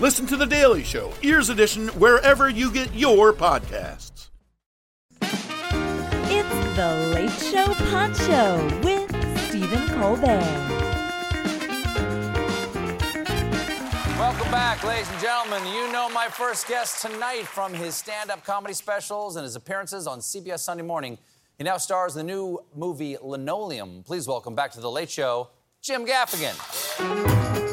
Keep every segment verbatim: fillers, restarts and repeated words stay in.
Listen to The Daily Show, Ears Edition, wherever you get your podcasts. It's the Late Show Pod Show with Stephen Colbert. Welcome back, ladies and gentlemen. You know my first guest tonight from his stand-up comedy specials and his appearances on C B S Sunday Morning. He now stars in the new movie Linoleum. Please welcome back to The Late Show, Jim Gaffigan.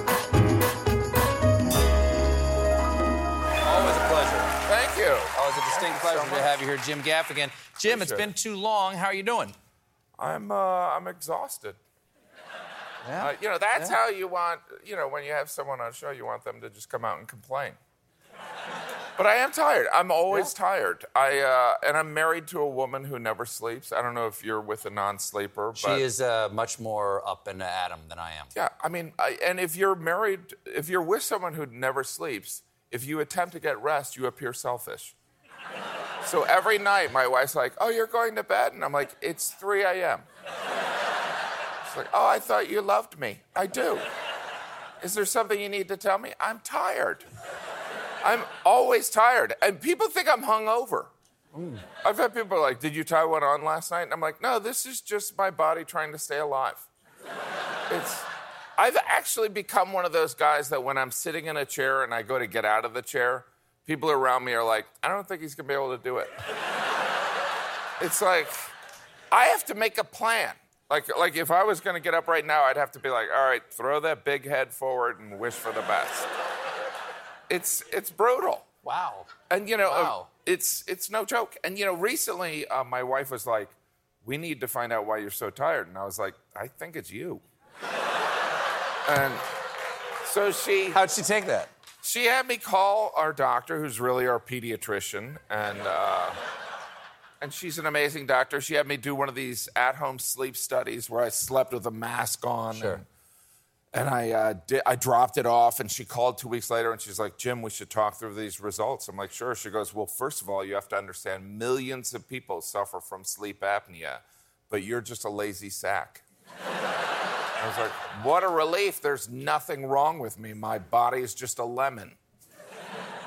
It's a distinct pleasure so to have you here, Jim Gaffigan. Jim, Appreciate it's been too long. How are you doing? I'm, uh, I'm exhausted. Yeah. Uh, you know, that's yeah. how you want, you know, when you have someone on a show, you want them to just come out and complain. But I am tired. I'm always yeah. tired. I uh, and I'm married to a woman who never sleeps. I don't know if you're with a non-sleeper. But... She is uh, much more up and at 'em than I am. Yeah, I mean, I, and if you're married, if you're with someone who never sleeps, if you attempt to get rest, you appear selfish. So every night, my wife's like, oh, you're going to bed? And I'm like, it's three a.m. She's like, oh, I thought you loved me. I do. Is there something you need to tell me? I'm tired. I'm always tired. And people think I'm hungover. Mm. I've had people like, did you tie one on last night? And I'm like, no, this is just my body trying to stay alive. It's... I've actually become one of those guys that when I'm sitting in a chair and I go to get out of the chair, people around me are like, I don't think he's going to be able to do it. It's like, I have to make a plan. Like, like if I was going to get up right now, I'd have to be like, all right, throw that big head forward and wish for the best. It's it's brutal. Wow. And, you know, wow. Uh, it's, it's no joke. And, you know, recently uh, my wife was like, we need to find out why you're so tired. And I was like, I think it's you. And so she... How'd she take that? She had me call our doctor, who's really our pediatrician, and uh, and she's an amazing doctor. She had me do one of these at-home sleep studies where I slept with a mask on. Sure. And, and I uh, di- I dropped it off, and she called two weeks later, and she's like, Jim, we should talk through these results. I'm like, sure. She goes, well, first of all, you have to understand millions of people suffer from sleep apnea, but you're just a lazy sack. I was like, what a relief. There's nothing wrong with me. My body is just a lemon.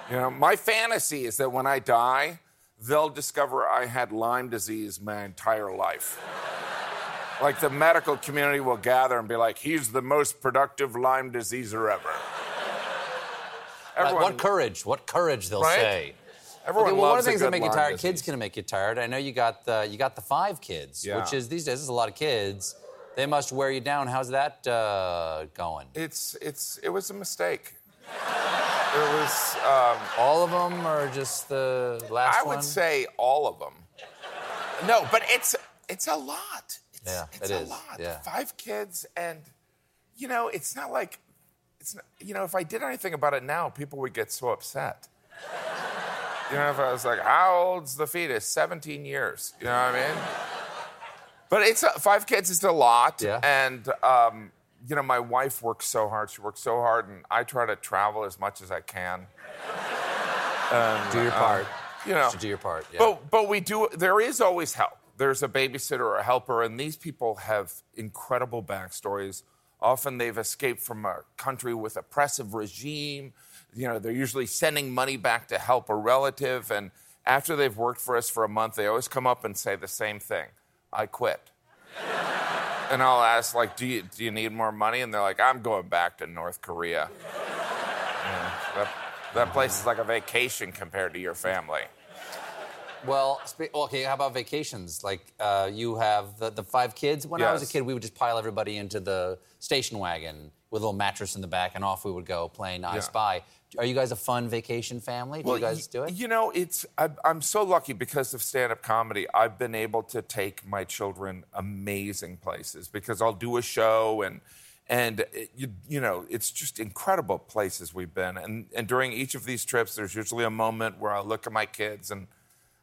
You know, my fantasy is that when I die, they'll discover I had Lyme disease my entire life. Like the medical community will gather and be like, he's the most productive Lyme diseaser ever. Everyone, right, what courage, what courage they'll right? say. Everyone okay, well, loves one of the things that make Lyme you tired, disease. Kids can make you tired. I know you got the, you got the five kids, yeah. which is these days, there's a lot of kids. They must wear you down. How's that uh, going? It's it's it was a mistake. It was um, all of them, or just the last one? I would one? say all of them. No, but it's it's a lot. It's, yeah, it's it a is. lot. Yeah. Five kids, and you know, it's not like it's not, you know, if I did anything about it now, people would get so upset. You know, if I was like, how old's the fetus? Seventeen years. You know what I mean? But it's uh, five kids is a lot, yeah. and, um, you know, my wife works so hard. She works so hard, and I try to travel as much as I can. And, do your part. Uh, you know. Just do your part, yeah. But, but we do, there is always help. There's a babysitter or a helper, and these people have incredible backstories. Often they've escaped from a country with oppressive regime. You know, they're usually sending money back to help a relative, and after they've worked for us for a month, they always come up and say the same thing. I quit. And I'll ask, like, do you, do you need more money? And they're like, I'm going back to North Korea. Yeah, that, that place is like a vacation compared to your family. Well, okay, how about vacations? Like, uh, you have the, the five kids. When yes. I was a kid, we would just pile everybody into the station wagon with a little mattress in the back, and off we would go playing I yeah. Spy. Are you guys a fun vacation family? Do well, you guys do it? You know, it's I, I'm so lucky because of stand-up comedy. I've been able to take my children amazing places because I'll do a show and... And, it, you, you know, it's just incredible places we've been. And, and during each of these trips, there's usually a moment where I look at my kids and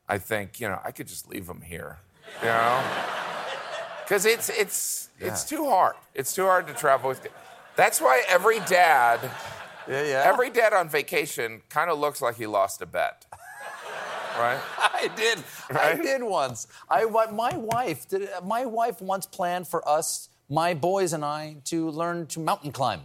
I think, you know, I could just leave them here, you know? Because it's, it's, yeah. it's too hard. It's too hard to travel with kids. That's why every dad, yeah, yeah. every dad on vacation kind of looks like he lost a bet. Right? I did. Right? I did once. I, my wife did, my wife once planned for us... my boys and I to learn to mountain climb.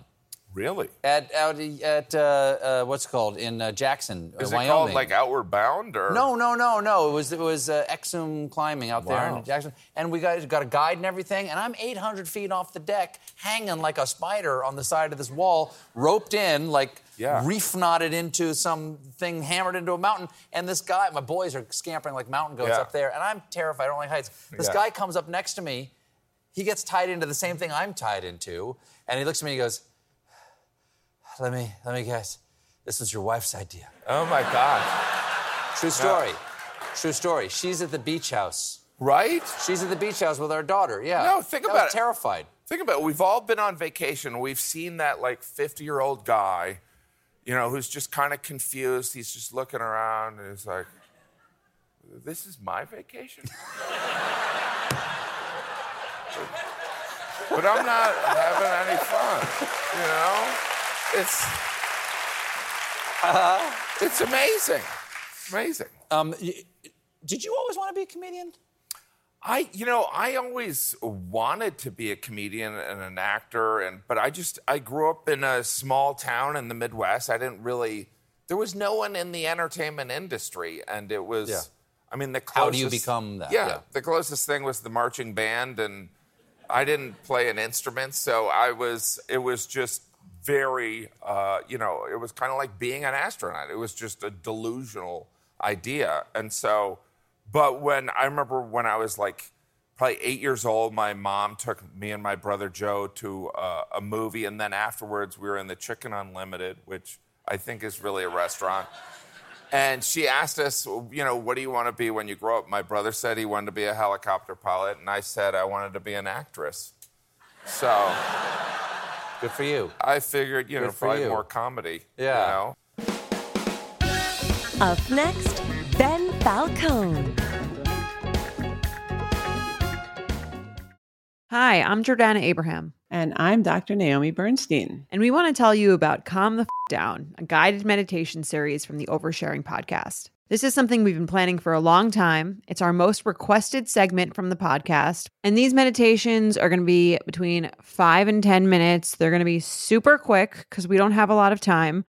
Really? At out at uh, uh, what's it called in uh, Jackson, Wyoming. Is it Wyoming. Called like Outward Bound or? No, no, no, no. It was it was uh, Exum climbing out wow. there in Jackson, and we got got a guide and everything. And I'm eight hundred feet off the deck, hanging like a spider on the side of this wall, roped in like yeah. reef knotted into some thing, hammered into a mountain. And this guy, my boys are scampering like mountain goats yeah. up there, and I'm terrified. I don't like heights. This yeah. guy comes up next to me. He gets tied into the same thing I'm tied into, and he looks at me and he goes, let me, let me guess, this was your wife's idea. Oh, my God. True story. No. True story. She's at the beach house. Right? She's at the beach house with our daughter, yeah. No, think about it. I was terrified. Think about it. We've all been on vacation. We've seen that, like, fifty-year-old guy, you know, who's just kind of confused. He's just looking around, and he's like, this is my vacation? But I'm not having any fun, you know? It's uh, it's amazing, amazing. Um, did you always want to be a comedian? I, you know, I always wanted to be a comedian and an actor, and but I just, I grew up in a small town in the Midwest. I didn't really, there was no one in the entertainment industry, and it was... Yeah. I mean, the closest... How do you become that? Yeah, yeah, the closest thing was the marching band, and I didn't play an instrument, so I was... It was just very, uh, you know, it was kind of like being an astronaut. It was just a delusional idea, and so... But when... I remember when I was, like, probably eight years old, my mom took me and my brother Joe to uh, a movie, and then afterwards we were in the Chicken Unlimited, which I think is really a restaurant. And she asked us, you know, what do you want to be when you grow up? My brother said he wanted to be a helicopter pilot, and I said I wanted to be an actress. So... Good for you. I figured, you Good know, probably you. more comedy. Yeah. You know? Up next, Ben Falcone. Hi, I'm Jordana Abraham. And I'm Doctor Naomi Bernstein. And we want to tell you about Calm the F Down, a guided meditation series from the Oversharing podcast. This is something we've been planning for a long time. It's our most requested segment from the podcast. And these meditations are going to be between five and ten minutes. They're going to be super quick because we don't have a lot of time.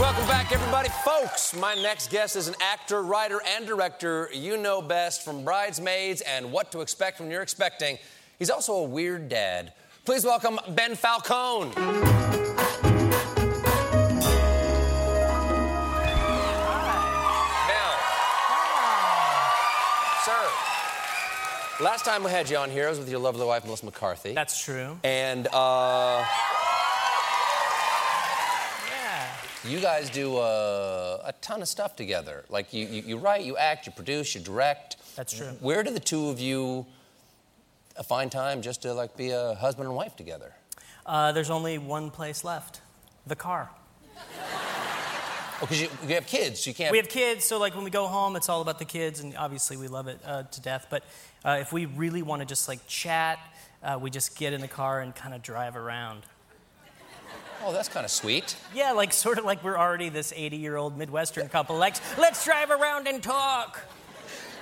Welcome back, everybody. Folks, my next guest is an actor, writer, and director you know best from Bridesmaids and What to Expect When You're Expecting. He's also a weird dad. Please welcome Ben Falcone. Now, sir, last time we had you on here, I was with your lovely wife, Melissa McCarthy. That's true. And, uh... you guys do uh, a ton of stuff together. Like, you, you, you write, you act, you produce, you direct. That's true. Where do the two of you find time just to, like, be a husband and wife together? Uh, there's only one place left. The car. because you, you have kids, so you can't... We have kids, so, like, when we go home, it's all about the kids, and obviously we love it uh, to death, but uh, if we really want to just, like, chat, uh, we just get in the car and kind of drive around. Oh, that's kind of sweet. Yeah, like, sort of like we're already this eighty-year-old Midwestern couple, like, let's drive around and talk!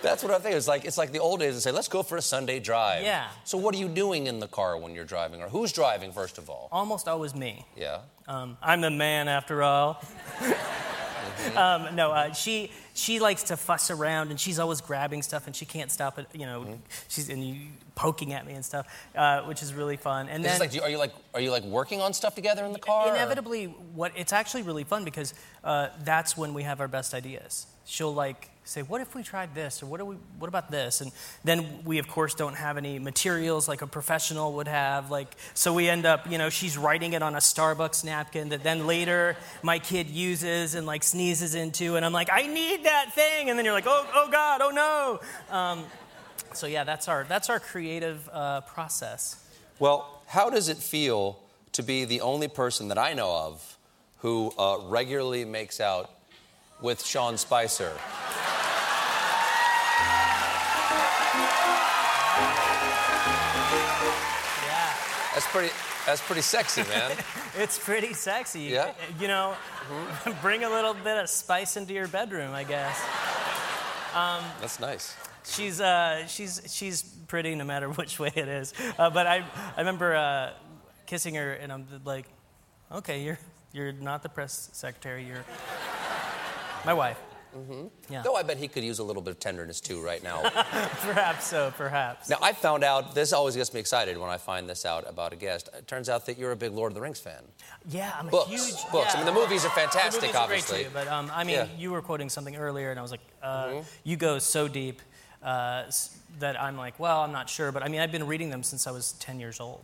That's what I think. It's like it's like the old days and say, let's go for a Sunday drive. Yeah. So what are you doing in the car when you're driving? Or who's driving, first of all? Almost always me. Yeah. Um, I'm the man, after all. mm-hmm. um, no, uh, she she likes to fuss around, and she's always grabbing stuff, and she can't stop it. You know, mm-hmm. she's and you, poking at me and stuff, uh, which is really fun. And this then is like, are you like are you like working on stuff together in the car? Inevitably, or? what it's actually really fun because uh, that's when we have our best ideas. She'll like. Say, what if we tried this, or what do we? What about this? And then we, of course, don't have any materials like a professional would have. Like, so we end up, you know, she's writing it on a Starbucks napkin that then later my kid uses and like sneezes into, and I'm like, I need that thing. And then you're like, oh, oh God, oh no. Um, so yeah, that's our that's our creative uh, process. Well, how does it feel to be the only person that I know of who uh, regularly makes out with Sean Spicer? That's pretty. That's pretty sexy, man. It's pretty sexy. Yeah. You know, mm-hmm. bring a little bit of spice into your bedroom, I guess. Um, that's nice. She's uh, she's she's pretty no matter which way it is. Uh, but I I remember uh, kissing her, and I'm like, okay, you're you're not the press secretary. You're my wife. Mm-hmm. Yeah. Though I bet he could use a little bit of tenderness, too, right now. Perhaps so, perhaps. Now, I found out, this always gets me excited when I find this out about a guest. It turns out that you're a big Lord of the Rings fan. Yeah, I'm books, a huge... Books. Yeah. I mean, the movies are fantastic, the movies obviously. Are great too, but, um, I mean, yeah. you were quoting something earlier, and I was like, uh, mm-hmm. you go so deep uh, that I'm like, well, I'm not sure. But, I mean, I've been reading them since I was ten years old.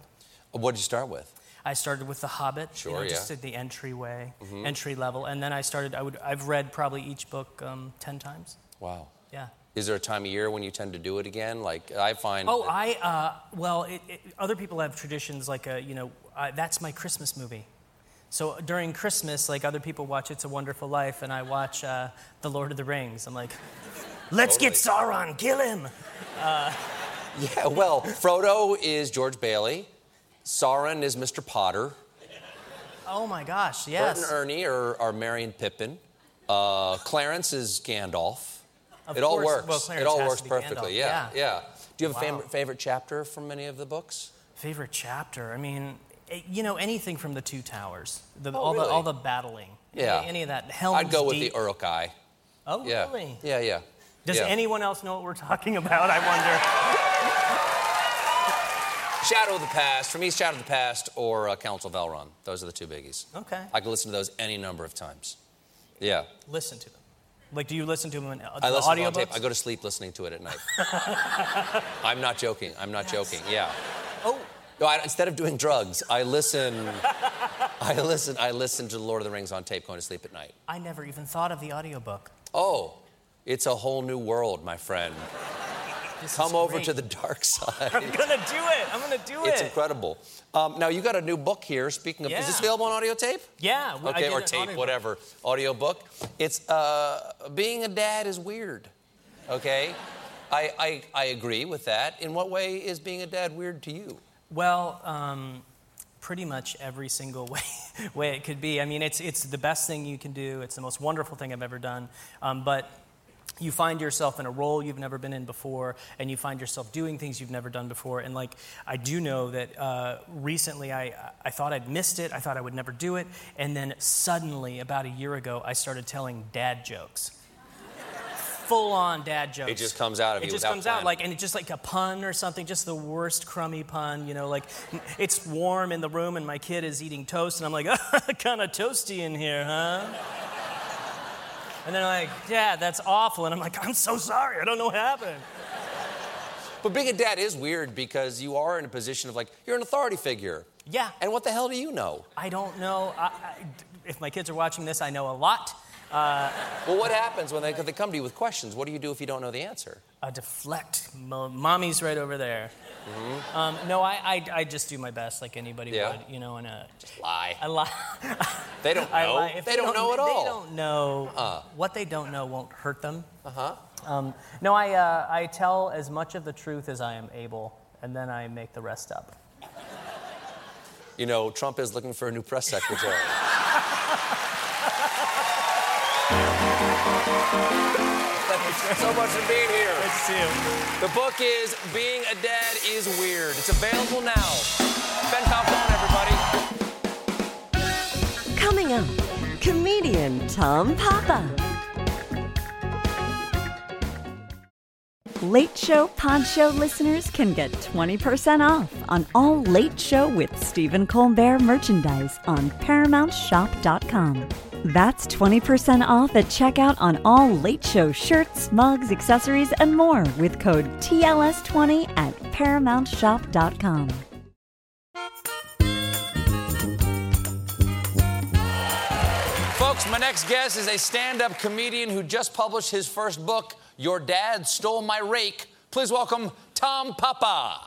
What did you start with? I started with The Hobbit, sure, you know, just yeah. at the entryway, mm-hmm. entry level, and then I started. I would. I've read probably each book um, ten times. Wow. Yeah. Is there a time of year when you tend to do it again? Like I find. Oh, that... I. Uh, well, it, it, other people have traditions like a. You know, uh, that's my Christmas movie. So during Christmas, like other people watch It's a Wonderful Life, and I watch uh, The Lord of the Rings. I'm like, let's totally. Get Sauron, kill him. Uh, yeah. Well, Frodo is George Bailey. Sauron is Mister Potter. Oh, my gosh, yes. Bert and Ernie are, are Merry and Pippin. Uh, Clarence is Gandalf. Of it course. all works. Well, Clarence it all has works to be perfectly, Gandalf. yeah, yeah. Do you have wow. a favorite, favorite chapter from any of the books? Favorite chapter? I mean, you know, anything from the Two Towers. The, oh, all really? The, all the battling. Yeah. Any, any of that. Helm's I'd go with Deep. The Uruk eye. Oh, yeah. really? Yeah, yeah. Does yeah. anyone else know what we're talking about, I wonder? Shadow of the Past, for me, Shadow of the Past or uh, Council of Elrond. Those are the two biggies. Okay. I can listen to those any number of times. Yeah. Listen to them. Like, do you listen to them in uh, I listen audio to them on tape. I go to sleep listening to it at night. I'm not joking. I'm not yes. joking. Yeah. Oh. No, I, instead of doing drugs, I listen. I listen. I listen to The Lord of the Rings on tape going to sleep at night. I never even thought of the audiobook. Oh, it's a whole new world, my friend. This Come over great. to the dark side. I'm gonna do it. I'm gonna do it. It's incredible. Um, now you got a new book here. Speaking of, yeah. is this available on audio tape? Yeah. We, okay, or tape, audiobook. whatever. Audio book. It's uh, being a dad is weird. Okay, I, I I agree with that. In what way is being a dad weird to you? Well, um, pretty much every single way way it could be. I mean, it's it's the best thing you can do. It's the most wonderful thing I've ever done. Um, but you find yourself in a role you've never been in before, and you find yourself doing things you've never done before. And, like, I do know that uh, recently I, I thought I'd missed it. I thought I would never do it. And then suddenly, about a year ago, I started telling dad jokes. Full-on dad jokes. It just comes out of you without planning. It just comes out, like, and it's just like a pun or something, just the worst crummy pun, you know, like, it's warm in the room, and my kid is eating toast, and I'm like, oh, kind of toasty in here, huh? And they're like, yeah, that's awful. And I'm like, I'm so sorry. I don't know what happened. But being a dad is weird because you are in a position of, like, you're an authority figure. Yeah. And what the hell do you know? I don't know. I, I, if my kids are watching this, I know a lot. Uh, well, what happens when they, they come to you with questions? What do you do if you don't know the answer? I deflect. Mommy's right over there. Mm-hmm. Um, no, I, I I just do my best like anybody yeah. would, you know, and uh, just lie. I lie. They don't know. They, they don't, don't know at they all. They don't know. Uh-huh. What they don't know won't hurt them. Uh-huh. Um, no, I uh, I tell as much of the truth as I am able, and then I make the rest up. You know, Trump is looking for a new press secretary. Thank you so much for being here. Good to see you. The book is Being a Dad is Weird. It's available now. Ben Falcone, everybody. Coming up, comedian Tom Papa. Late Show Pod Show listeners can get twenty percent off on all Late Show with Stephen Colbert merchandise on Paramount Shop dot com. That's twenty percent off at checkout on all Late Show shirts, mugs, accessories, and more with code T L S twenty at Paramount Shop dot com. Folks, my next guest is a stand-up comedian who just published his first book, Your Dad Stole My Rake. Please welcome Tom Papa.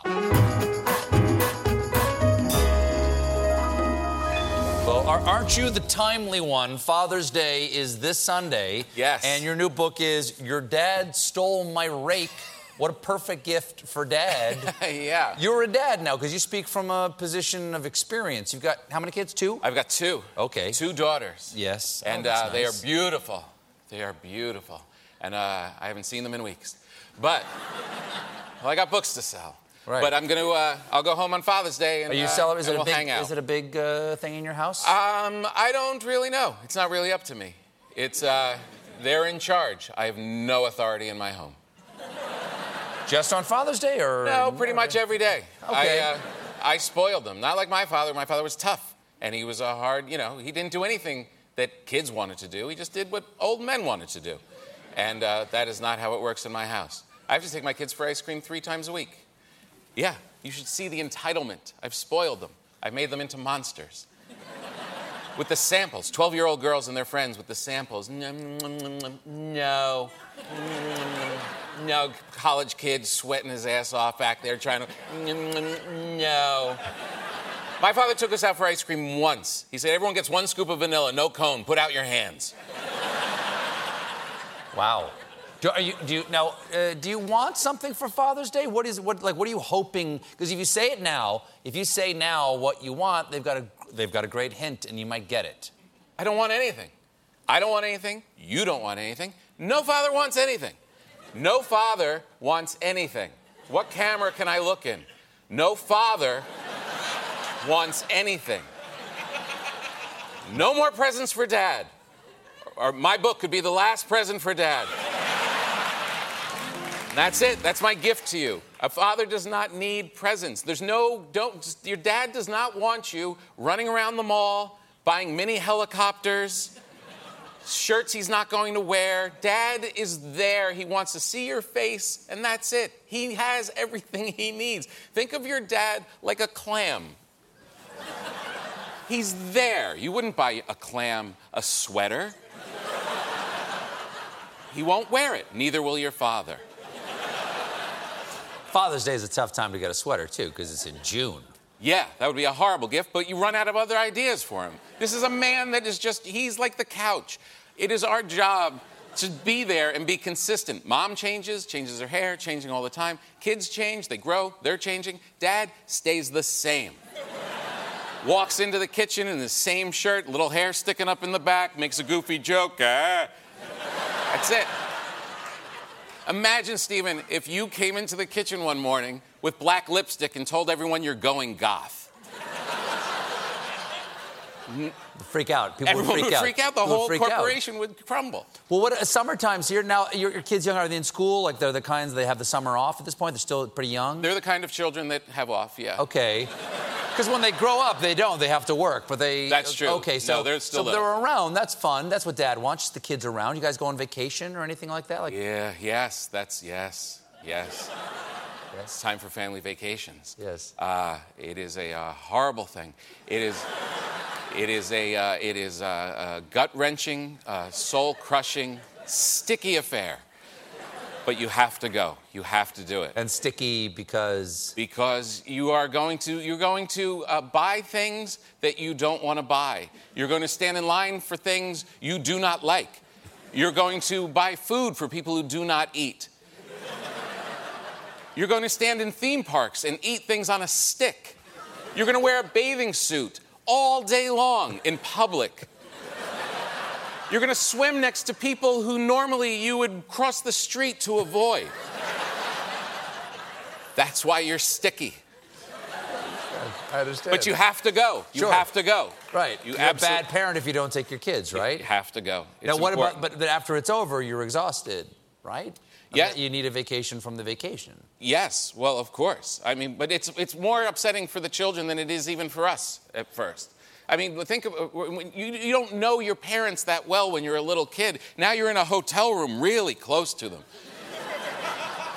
Well, aren't you the timely one? Father's Day is this Sunday. Yes. And your new book is Your Dad Stole My Rake. What a perfect gift for dad. Yeah. You're a dad now because you speak from a position of experience. You've got how many kids? Two? I've got two. Okay. Two daughters. Yes. And oh, uh, nice. They are beautiful. They are beautiful. And uh, I haven't seen them in weeks. But, well, I got books to sell. Right. But I'm going to, uh, I'll go home on Father's Day and, Are you uh, sell- is and it we'll a big, hang out. Is it a big uh, thing in your house? Um, I don't really know. It's not really up to me. It's, uh, they're in charge. I have no authority in my home. Just on Father's Day or? No, pretty much every day. Okay. I, uh, I spoiled them. Not like my father. My father was tough. And he was a hard, you know, he didn't do anything that kids wanted to do. He just did what old men wanted to do. And uh, that is not how it works in my house. I have to take my kids for ice cream three times a week. Yeah, you should see the entitlement. I've spoiled them. I've made them into monsters. With the samples, twelve-year-old girls and their friends with the samples. No. No, college kid sweating his ass off back there trying to... No. My father took us out for ice cream once. He said, everyone gets one scoop of vanilla, no cone. Put out your hands. Wow. Do, are you, do you now? Uh, do you want something for Father's Day? What is what like? What are you hoping? Because if you say it now, if you say now what you want, they've got a they've got a great hint, and you might get it. I don't want anything. I don't want anything. You don't want anything. No father wants anything. No father wants anything. What camera can I look in? No father wants anything. No more presents for Dad. Or my book could be the last present for Dad. And that's it. That's my gift to you. A father does not need presents. There's no, don't, just, your dad does not want you running around the mall, buying mini helicopters, shirts he's not going to wear. Dad is there. He wants to see your face, and that's it. He has everything he needs. Think of your dad like a clam. He's there. You wouldn't buy a clam a sweater. He won't wear it. Neither will your father. Father's Day is a tough time to get a sweater, too, because it's in June. Yeah, that would be a horrible gift, but you run out of other ideas for him. This is a man that is just, he's like the couch. It is our job to be there and be consistent. Mom changes, changes her hair, changing all the time. Kids change, they grow, they're changing. Dad stays the same. Walks into the kitchen in the same shirt, little hair sticking up in the back, makes a goofy joke. Ah. That's it. Imagine, Stephen, if you came into the kitchen one morning with black lipstick and told everyone you're going goth. Freak out. People everyone would freak would out. Freak out. The People whole would corporation out. Would crumble. Well, what summertime's here now? Your, your kids young? Are they in school? Like they're the kinds they have the summer off at this point. They're still pretty young. They're the kind of children that have off. Yeah. Okay. Because when they grow up, they don't. They have to work, but they... That's true. Okay, so, no, they're, still so they're around. That's fun. That's what Dad wants, just the kids around. You guys go on vacation or anything like that? Like... Yeah, yes, that's... Yes, yes. Yes. It's time for family vacations. Yes. Uh, it is a uh, horrible thing. It is... It is a... Uh, it is a uh, uh, gut-wrenching, uh, soul-crushing, sticky affair. But you have to go. You have to do it. And sticky because? Because you are going to you're going to uh, buy things that you don't want to buy. You're going to stand in line for things you do not like. You're going to buy food for people who do not eat. You're going to stand in theme parks and eat things on a stick. You're going to wear a bathing suit all day long in public. You're going to swim next to people who normally you would cross the street to avoid. That's why you're sticky. I understand. But you have to go. You sure. have to go. Right. You you're abso- a bad parent if you don't take your kids, right? You have to go. It's now, what important. about, but after it's over, you're exhausted, right? Yeah. You need a vacation from the vacation. Yes. Well, of course. I mean, but it's it's more upsetting for the children than it is even for us at first. I mean, think of you, you don't know your parents that well when you're a little kid. Now you're in a hotel room really close to them.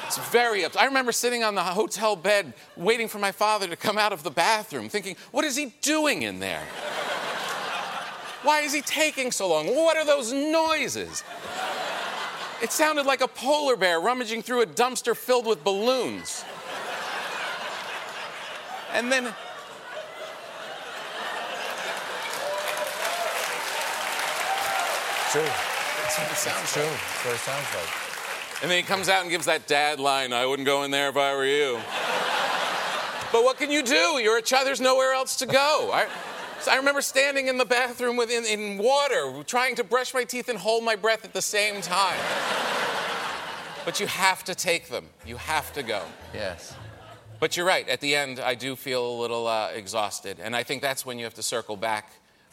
It's very upsetting. I remember sitting on the hotel bed waiting for my father to come out of the bathroom thinking, what is he doing in there? Why is he taking so long? What are those noises? It sounded like a polar bear rummaging through a dumpster filled with balloons. And then... True. That's what it sounds true. Like. That's what it sounds like. And then he comes out and gives that dad line, I wouldn't go in there if I were you. But what can you do? You're a child. There's nowhere else to go. I, so I remember standing in the bathroom with, in, in water, trying to brush my teeth and hold my breath at the same time. But you have to take them. You have to go. Yes. But you're right. At the end, I do feel a little uh, exhausted. And I think that's when you have to circle back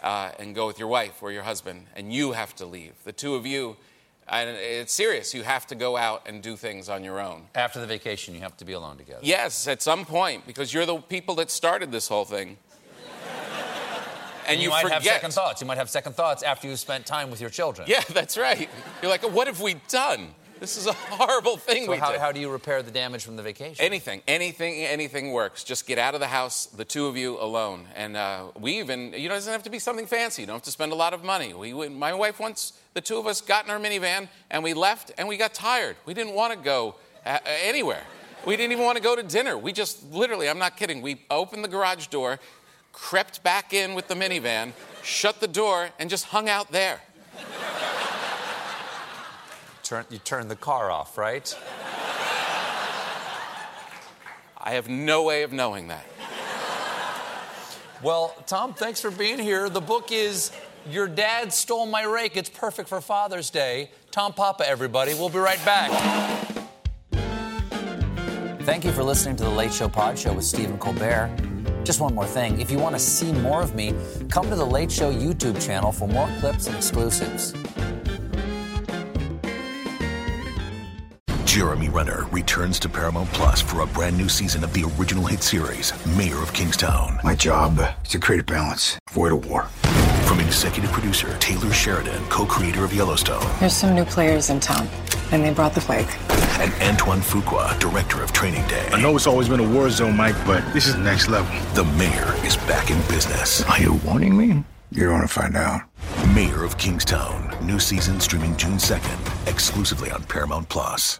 Uh, and go with your wife or your husband, and you have to leave. The two of you, and it's serious, you have to go out and do things on your own. After the vacation, you have to be alone together. Yes, at some point, because you're the people that started this whole thing. And, and you, you might forget. have second thoughts. You might have second thoughts after you've spent time with your children. Yeah, that's right. You're like, what have we done? This is a horrible thing so we how, did. How do you repair the damage from the vacation? Anything. Anything anything works. Just get out of the house, the two of you alone. And uh, we even... You know, it doesn't have to be something fancy. You don't have to spend a lot of money. We, we, my wife once, the two of us, got in our minivan, and we left, and we got tired. We didn't want to go uh, anywhere. We didn't even want to go to dinner. We just literally, I'm not kidding, we opened the garage door, crept back in with the minivan, shut the door, and just hung out there. Turn, you turn the car off, right? I have no way of knowing that. Well, Tom, thanks for being here. The book is Your Dad Stole My Rake. It's perfect for Father's Day. Tom Papa, everybody. We'll be right back. Thank you for listening to The Late Show Pod Show with Stephen Colbert. Just one more thing. If you want to see more of me, come to The Late Show YouTube channel for more clips and exclusives. Jeremy Renner returns to Paramount Plus for a brand new season of the original hit series, Mayor of Kingstown. My job is to create a balance, avoid a war. From executive producer Taylor Sheridan, co-creator of Yellowstone. There's some new players in town, and they brought the plague. And Antoine Fuqua, director of Training Day. I know it's always been a war zone, Mike, but this is next level. The mayor is back in business. Are you warning me? You don't want to find out. Mayor of Kingstown. New season streaming June second, exclusively on Paramount Plus.